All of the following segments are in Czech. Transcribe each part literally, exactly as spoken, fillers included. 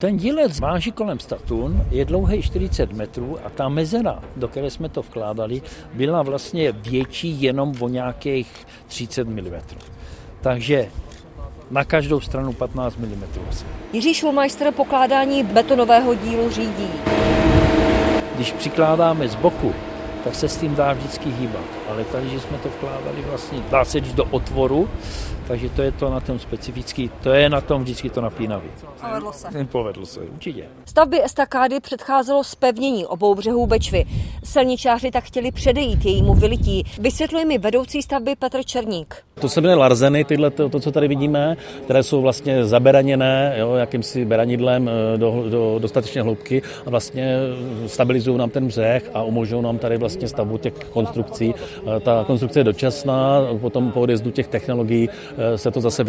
Ten dílec váží kolem sta tun, je dlouhý čtyřicet metrů a ta mezera, do které jsme to vkládali, byla vlastně větší jenom o nějakých třicet milimetrů. Takže na každou stranu patnáct milimetrů. Jiří Šulmajster pokládání betonového dílu řídí. Když přikládáme z boku, tak se s tím dá vždycky hýbat. Ale tady, že jsme to vkládali vlastně, dá se říct do otvoru, takže to je to na tom specifický, to je na tom vždycky to napínavé. Povedlo se. Povedlo se, určitě. Stavby estakády předcházelo zpevnění obou břehů Bečvy. Silničáři tak chtěli předejít jejímu vylití. Vysvětluje mi vedoucí stavby Petr Černík. To se jmenuje larzeny, tyhle, to, to, co tady vidíme, které jsou vlastně zaberaněné jo, jakýmsi beranidlem do, do dostatečné hloubky a vlastně stabilizují nám ten břeh a umožňují nám tady vlastně stavbu těch konstrukcí. Ta konstrukce je dočasná, potom po odjezdu těch technologií se to zase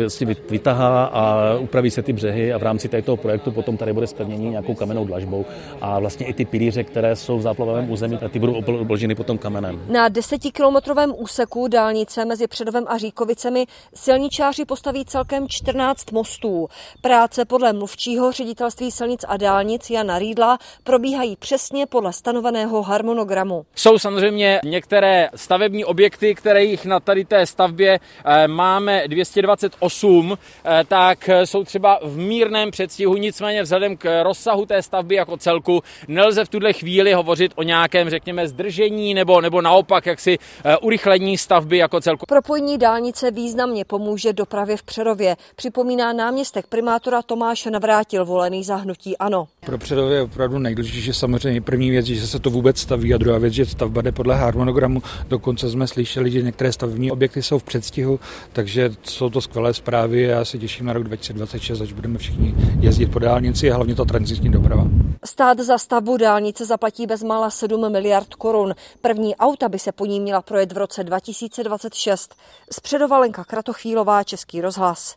vytahá a upraví se ty břehy a v rámci této projektu potom tady bude zpevnění nějakou kamennou dlažbou a vlastně i ty pilíře, které jsou v záplavovém území, ty budou obloženy potom kamenem. Na desetikilometrovém úseku dálnice mezi Přerovem a Říkovicemi silničáři postaví celkem čtrnáct mostů. Práce podle mluvčího ředitelství silnic a dálnic Jana Rídla probíhají přesně podle stanoveného harmonogramu. Jsou samozřejmě některé stavební objekty, které jich na tady té stavbě máme dvě stě dvacet osm, tak jsou třeba v mírném předstihu, nicméně vzhledem k rozsahu té stavby jako celku nelze v tuhle chvíli hovořit o nějakém, řekněme, zdržení nebo, nebo naopak jaksi urychlení stavby jako celku. Propojení dálnice významně pomůže dopravě v Přerově, připomíná náměstek primátora Tomáš Navrátil, volený za hnutí ANO. Pro Přerov je opravdu nejdůležitější samozřejmě první věc, že se to vůbec staví a druhá věc, že stavba jde podle harmonogramu. Dokonce jsme slyšeli, že některé stavební objekty jsou v předstihu, takže jsou to skvělé zprávy a já se těším na rok dva tisíce dvacet šest, až budeme všichni jezdit po dálnici a hlavně ta tranzitní doprava. Stát za stavbu dálnice zaplatí bezmála sedm miliard korun. První auta by se po ní měla projet v roce dva tisíce dvacet šest. Z Přerova Lenka Kratochvílová, Český rozhlas.